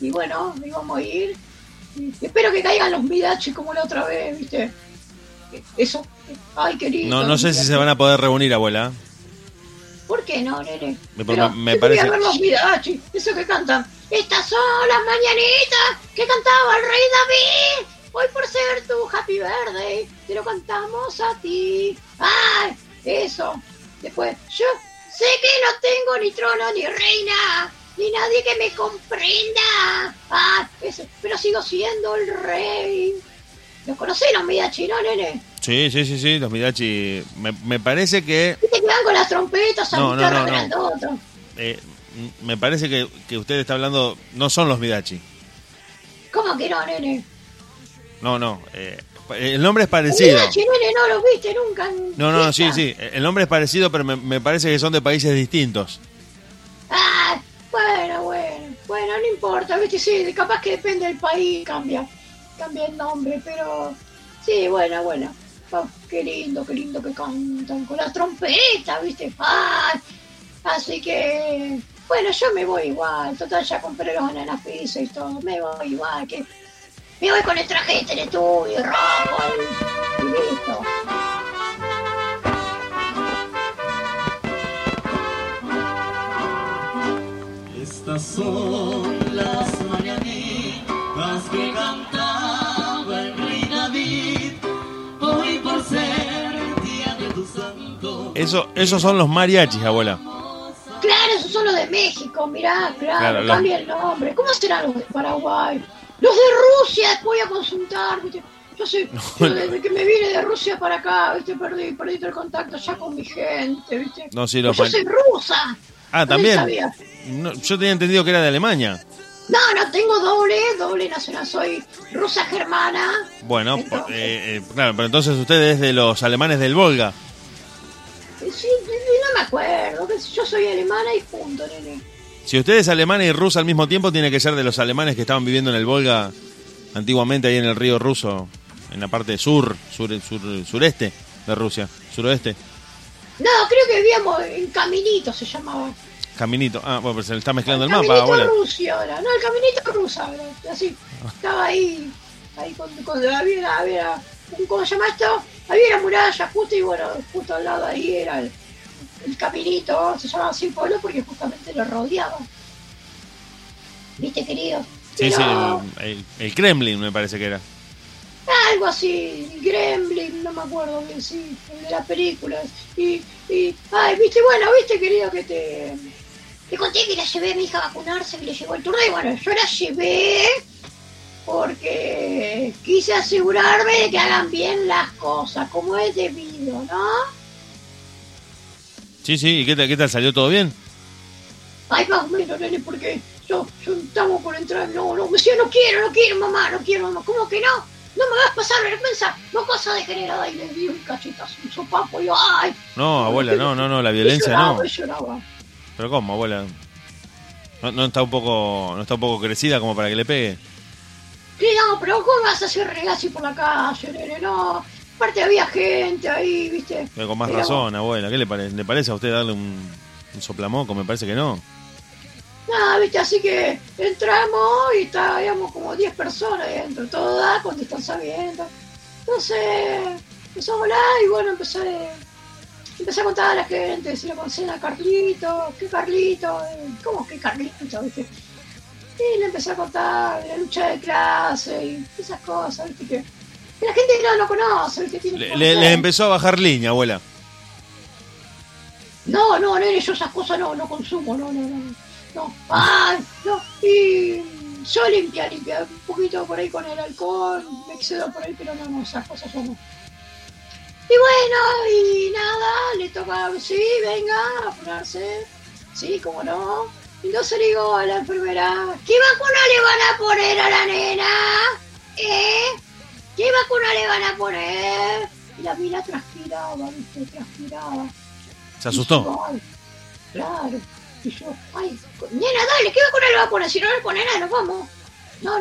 Y bueno, íbamos a ir. Y espero que caigan los Midachi como la otra vez, ¿viste? Eso. Ay, querido. No, no sé si se van a poder reunir, abuela. ¿Por qué no, nene? Me parece. Voy a ver los Midachi, eso que cantan. Estas son las mañanitas que cantaba el rey David. Hoy por ser tu Happy Birthday, te lo cantamos a ti. ¡Ay! Eso. Después, yo sé que no tengo ni trono, ni reina, ni nadie que me comprenda. ¡Ay! Eso. Pero sigo siendo el rey. ¿Los conocés, los Midachi, no, nene? Sí, los Midachi. Me parece que... ¿Y te quedan con las trompetas? No. Me parece que usted está hablando... No son los Midachi. ¿Cómo que no, nene? No, el nombre es parecido. No los viste nunca. No, sí, el nombre es parecido, pero me parece que son de países distintos. Ah, bueno, no importa, viste, sí, capaz que depende del país, cambia el nombre, pero sí, bueno, qué lindo que cantan con las trompetas, viste, así que, bueno, yo me voy igual, total, ya compré los ananas pizza y todo, me voy igual, que... Me voy con el traje de estudio, rojo, y listo. Estas son las mañanitas que cantaba el rey David, hoy por ser día de tu santo. Esos son los mariachis, abuela. Claro, esos son los de México, mirá, claro, cambia el nombre. ¿Cómo serán los de Paraguay? Los de Rusia, voy a consultar, ¿viste? Yo sé, desde que me vine de Rusia para acá, ¿viste? Perdí todo el contacto ya con mi gente, ¿viste? No, sí, los yo soy rusa. Ah, también. No, yo tenía entendido que era de Alemania. No, tengo doble nacional, soy rusa germana. Bueno, entonces, claro, pero entonces usted es de los alemanes del Volga. Sí, no me acuerdo, yo soy alemana y punto, nene. Si usted es alemana y rusa al mismo tiempo, tiene que ser de los alemanes que estaban viviendo en el Volga antiguamente, ahí en el río ruso, en la parte sureste de Rusia, suroeste. No, creo que vivíamos en Caminito, se llamaba. Caminito, bueno, pero se le está mezclando el mapa, abuela. El Caminito ruso, así, estaba ahí cuando había ¿cómo se llama esto? Había la muralla justo y bueno, justo al lado ahí era el Caminito, se llamaba así el pueblo porque justamente lo rodeaba. ¿Viste, querido? Sí, pero... sí, el Kremlin me parece que era. Algo así, el Kremlin, no me acuerdo bien, sí, el de las películas. ¿Viste, querido, que te conté que la llevé a mi hija a vacunarse, que le llegó el turno? Y bueno, yo la llevé porque quise asegurarme de que hagan bien las cosas, como es debido, ¿no? Sí, ¿y qué tal? ¿Salió todo bien? Ay, más o menos, nene, porque yo estaba por entrar, no, me decía, no quiero, mamá, ¿cómo que no? No me vas a pasar vergüenza, no, cosa degenerada, y le di un cachetazo, un sopapo, y yo, ¡ay! No, abuela, no, la violencia no. Lloraba. ¿Pero cómo, abuela? ¿No está un poco crecida como para que le pegue? Sí, no, pero ¿cómo vas a hacer regazo por la calle, nene? No. Aparte había gente ahí, ¿viste? Pero con más razón, abuela. ¿Qué le parece a usted darle un soplamoco? Me parece que no. Nada, ¿viste? Así que entramos y estábamos como 10 personas dentro, todas con distanciamiento. Entonces empezamos a hablar y bueno, empecé a contar a la gente, si la conocen a Carlitos, ¿qué Carlitos? ¿Cómo que Carlitos? ¿Viste? Y le empecé a contar la lucha de clase y esas cosas, ¿viste? Que la gente no lo conoce. Le empezó a bajar línea, abuela. No, yo esas cosas no consumo, no. No. Y yo limpié un poquito por ahí con el alcohol, me excedo por ahí, pero no, esas cosas yo no. Y bueno, y nada, le tocaba, sí, venga, a ponerse, sí, cómo no. Entonces le digo a la enfermera, ¿qué vacuna le van a poner a la nena? ¿Qué vacuna le van a poner? Y la mina transpiraba. ¿Se asustó? Yo, ay, claro. Y yo, ay, nena, dale, ¿qué vacuna le va a poner? Si no le ponen nada, nos vamos. No,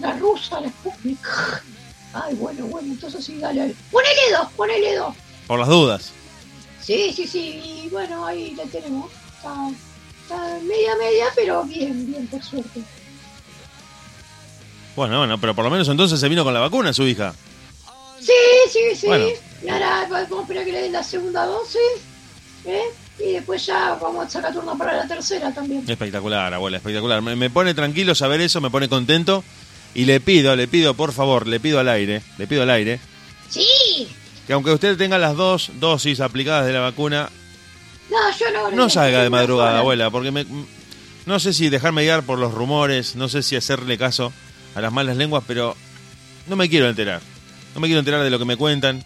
la rusa, la Sputnik. Ay, bueno, entonces sí, dale. Ponele dos. Por las dudas. Sí, y bueno, ahí la tenemos. Está media, pero bien, por suerte. Bueno, pero por lo menos entonces se vino con la vacuna su hija. Sí. Bueno. Y ahora vamos a esperar que le den la segunda dosis, y después ya vamos a sacar turno para la tercera también. Espectacular, abuela, espectacular. Me pone tranquilo saber eso, me pone contento. Y le pido, por favor, le pido al aire. Sí. Que aunque usted tenga las dos dosis aplicadas de la vacuna... No, yo no... No salga de madrugada, abuela, porque no sé si dejarme guiar por los rumores, no sé si hacerle caso a las malas lenguas, pero no me quiero enterar. No me quiero enterar de lo que me cuentan,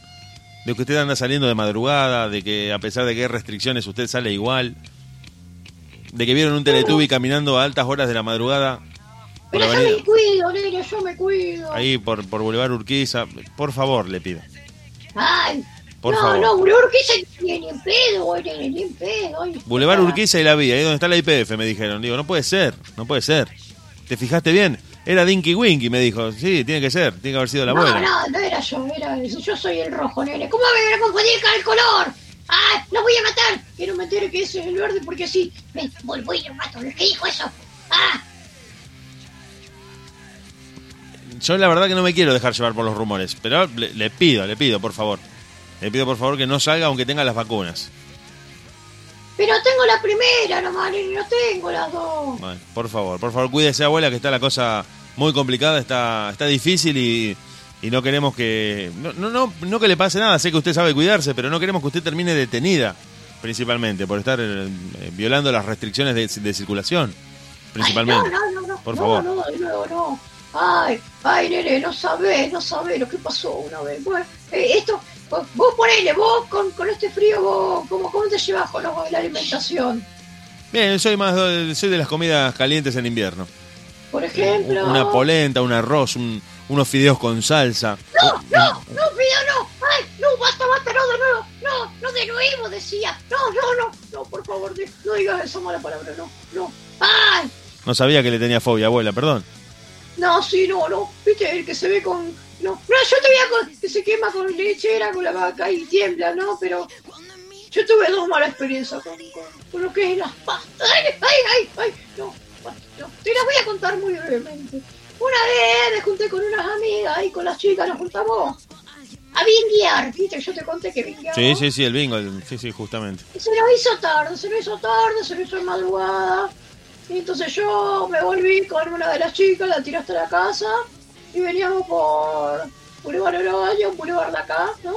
de que usted anda saliendo de madrugada, de que a pesar de que hay restricciones usted sale igual, de que vieron un Teletubby caminando a altas horas de la madrugada. Pero yo me cuido. Ahí por Bulevar Urquiza, por favor, le pido. Ay, por favor. No, Bulevar Urquiza ni en pedo. Bulevar Urquiza y la vía, ahí donde está la YPF, me dijeron. Digo, no puede ser. ¿Te fijaste bien? Era Dinky Winky, me dijo. Sí, tiene que haber sido la abuela. No era yo soy el rojo, nene. ¿Cómo me voy a confundir con el color? ¡Ah, los voy a matar! Quiero meter que ese es el verde porque así me voy y lo mato. ¿Qué dijo eso? ¡Ah! Yo la verdad que no me quiero dejar llevar por los rumores, pero le pido, por favor. Le pido, por favor, que no salga aunque tenga las vacunas. Pero tengo la primera nomás, no tengo las dos. Bueno, por favor, cuídese, abuela, que está la cosa muy complicada, está difícil y no queremos que... No que le pase nada, sé que usted sabe cuidarse, pero no queremos que usted termine detenida, principalmente, por estar violando las restricciones de circulación, principalmente. Ay, no, por favor. No. Ay, nene, no sabés lo que pasó una vez. Bueno, esto... Vos con este frío, vos, ¿cómo te llevas con la alimentación? Bien, soy de las comidas calientes en invierno. Por ejemplo... Una polenta, un arroz, unos fideos con salsa. No, fideo no. Ay, no, basta, no, de nuevo. No, de nuevo, decía. No, por favor, no digas esa mala palabra, no. Ay. No sabía que le tenía fobia, abuela, perdón. No, sí, no. Viste, el que se ve con... No, yo te que se quema con lechera, con la vaca y tiembla, ¿no? Pero yo tuve dos malas experiencias con lo que es las pastas. ¡Ay! No. Te las voy a contar muy brevemente. Una vez me junté con unas amigas y con las chicas nos juntamos a binguear, ¿viste? Yo te conté que bingueaba. Sí, el bingo, sí, justamente. Y se nos hizo tarde, se nos hizo de madrugada. Y entonces yo me volví con una de las chicas, la tiré hasta la casa... Y veníamos por Bulevar Urquiza, un bulevar de acá, ¿no?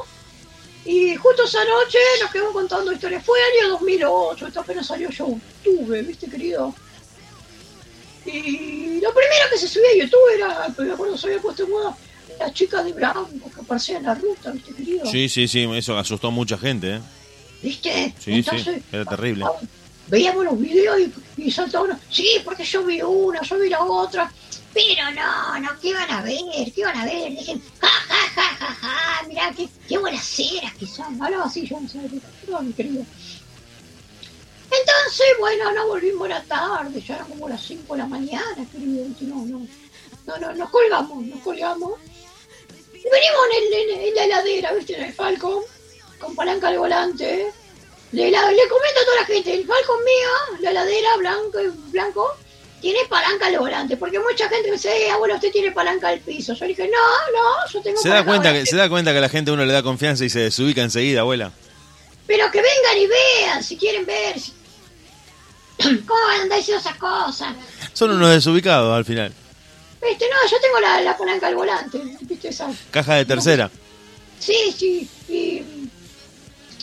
Y justo esa noche nos quedamos contando historias. Fue año 2008, esto apenas salió YouTube, ¿viste, querido? Y lo primero que se subía a YouTube era, me acuerdo, se había puesto en moda las chicas de blanco que aparecían en la ruta, ¿viste, querido? Sí, eso asustó a mucha gente, ¿eh? ¿Viste? Entonces, era terrible. Veíamos los videos y saltaba una. Sí, porque yo vi la otra. Pero no, ¿qué van a ver? Dejen, ja, mirá, qué buenas ceras que son. Hablaba así, yo no sé, perdón, mi querido. Entonces, bueno, nos volvimos a la tarde, ya eran como las 5 de la mañana, querido. No, nos colgamos. Y venimos en la heladera, ¿viste? En el Falcon, con palanca al volante. Le comento a toda la gente, el Falcon mío, la heladera blanco, tiene palanca al volante, porque mucha gente me dice, abuelo, usted tiene palanca al piso. Yo dije, no, yo tengo palanca al volante. Se da cuenta que a la gente uno le da confianza y se desubica enseguida, abuela. Pero que vengan y vean, si quieren ver. ¿Cómo van a andar diciendo esas cosas? Son unos desubicados al final. Viste, no, yo tengo la palanca al volante, viste esa. Caja de tercera. Sí,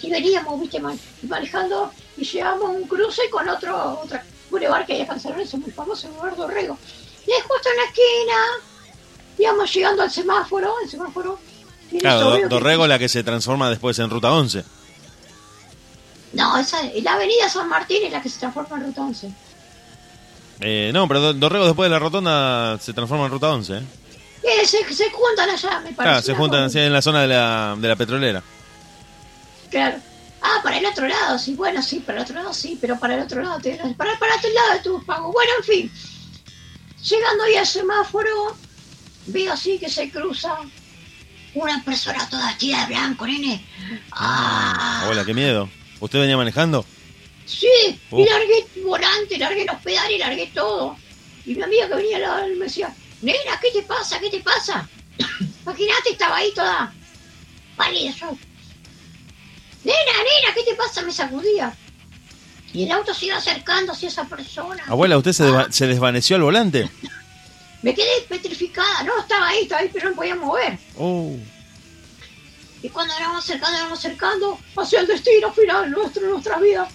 y veníamos, viste, manejando, y llegamos a un cruce con otra. Bulevar que hay acá en San Lorenzo, muy famoso, el Bulevar Dorrego. Y es justo en la esquina, íbamos llegando al semáforo. Claro, Dorrego, la que se transforma después en Ruta 11. No, esa es la avenida San Martín, es la que se transforma en Ruta 11. No, pero Dorrego después de la rotonda se transforma en Ruta 11. Se juntan allá, me parece. Claro, se juntan así en la zona de la petrolera. Claro. Ah, para el otro lado, sí, bueno, sí, pero para el otro lado, para el lado de tus pagos. Bueno, en fin. Llegando ahí al semáforo, veo así que se cruza una persona toda vestida de blanco, nene. ¡Ah! Hola, qué miedo. ¿Usted venía manejando? Sí, y largué el volante, largué los pedales, largué todo. Y mi amiga que venía al lado me decía, nena, ¿qué te pasa? ¿Qué te pasa? Imagínate, estaba ahí toda pálida yo. Nena, ¿qué te pasa? Me sacudía. Y el auto se iba acercando hacia esa persona. Abuela, ¿usted se desvaneció al volante? Me quedé petrificada. No, estaba ahí, pero no podía mover. Oh. Y cuando éramos acercando, hacia el destino final, nuestra vida.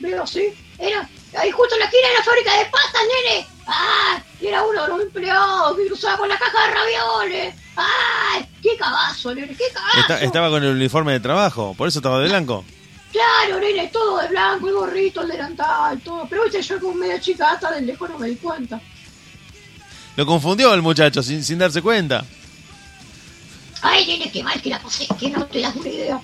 Veo así, era ahí justo en la esquina de la fábrica de pastas, nene. ¡Ah! Era uno de los empleados que cruzaba con la caja de ravioles. ¡Ah! ¡Qué cabazo, nene! ¡Qué cabazo! Estaba con el uniforme de trabajo, por eso estaba de blanco. Claro, nene, todo de blanco, el gorrito, el delantal, todo. Pero viste, yo como media chica, hasta de lejos no me di cuenta. Lo confundió el muchacho sin darse cuenta. Ay, nene, qué mal que la pasé, que no te das una idea.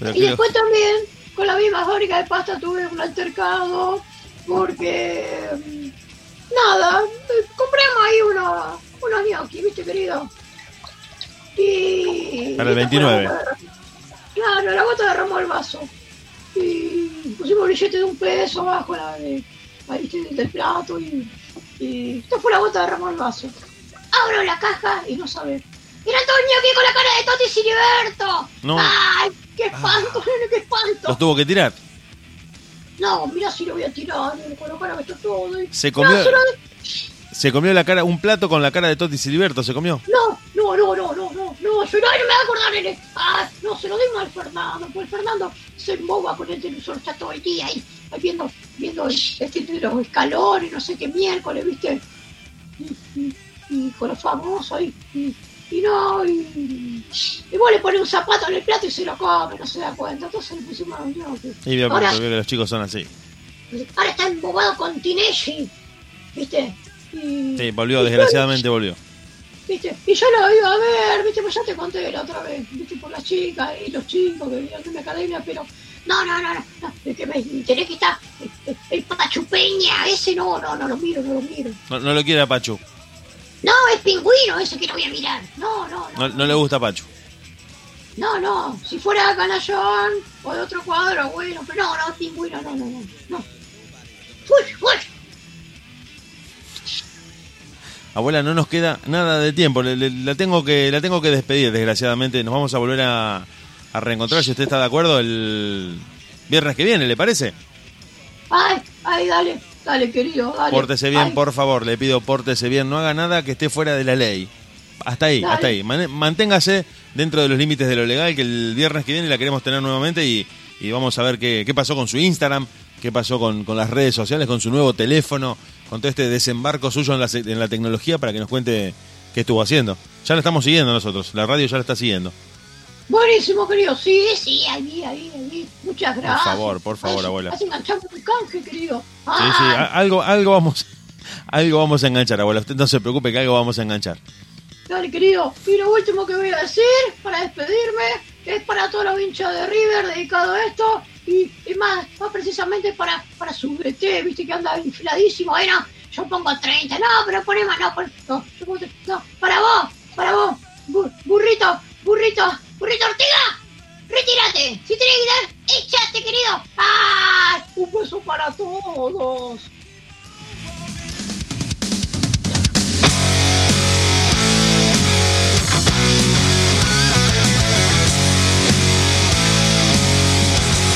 Pero y después también, con la misma fábrica de pasta tuve un altercado, porque... Nada, compramos ahí unos gnocchi, viste, querido. Y... Para el 29. Claro, la gota derramó el vaso. Y pusimos billete de $1 abajo ahí del plato y esto fue la gota derramó el vaso. Abro la caja y no sabés. ¡Era Toño aquí con la cara de Toti Ciliberto! No. ¡Ay, qué espanto, nene, qué espanto! ¿Los tuvo que tirar? No, mirá si lo voy a tirar, con la cara me está todo. ¿Se comió la cara, un plato con la cara de Toti Ciliberto, se comió? No, yo no me voy a acordar, nene. Ah, no, se lo dimos al Fernando, porque Fernando se emboba con el televisor, está todo el día ahí viendo los escalones, no sé qué miércoles, viste, y con los famosos ahí, y vos le pones un zapato en el plato y se lo come, no se da cuenta, entonces le pusimos a un y ahora, veo que los chicos son así. Ahora está embobado con Tinelli, viste. Sí, volvió, desgraciadamente volvió. ¿Viste? Y yo lo iba a ver, viste, pues ya te conté la otra vez, viste, por las chicas y los chicos que venían de mi academia, pero no, es que me enteré que está el Pachu Peña, ese no lo miro. No lo quiere a Pachu. No, es pingüino ese que no voy a mirar, no le gusta a Pachu. No, si fuera Canallón o de otro cuadro, bueno, pero no, es pingüino, no. Uy. Abuela, no nos queda nada de tiempo. La tengo que despedir, desgraciadamente. Nos vamos a volver a reencontrar, si usted está de acuerdo, el viernes que viene, ¿le parece? Ay, dale, querido, dale. Pórtese bien, por favor, le pido, pórtese bien. No haga nada que esté fuera de la ley. Hasta ahí. Manténgase dentro de los límites de lo legal, que el viernes que viene la queremos tener nuevamente y vamos a ver qué pasó con su Instagram, qué pasó con las redes sociales, con su nuevo teléfono, con todo este desembarco suyo en la tecnología, para que nos cuente qué estuvo haciendo. Ya lo estamos siguiendo nosotros, la radio ya lo está siguiendo. Buenísimo, querido, sí, ahí. Muchas gracias. Por favor, abuela. Has enganchado un canje, querido. Sí, algo vamos a enganchar, abuela. Usted no se preocupe, que algo vamos a enganchar. Dale, querido. Y lo último que voy a decir, para despedirme, es para todos los hinchas de River, dedicado a esto. Y más precisamente para su BT, viste que anda infladísimo. Bueno, yo pongo 30, no, pero pone más, no, para vos, burrito Ortega, retírate, si tenés que dar, échate, querido. ¡Ah! Un beso para todos.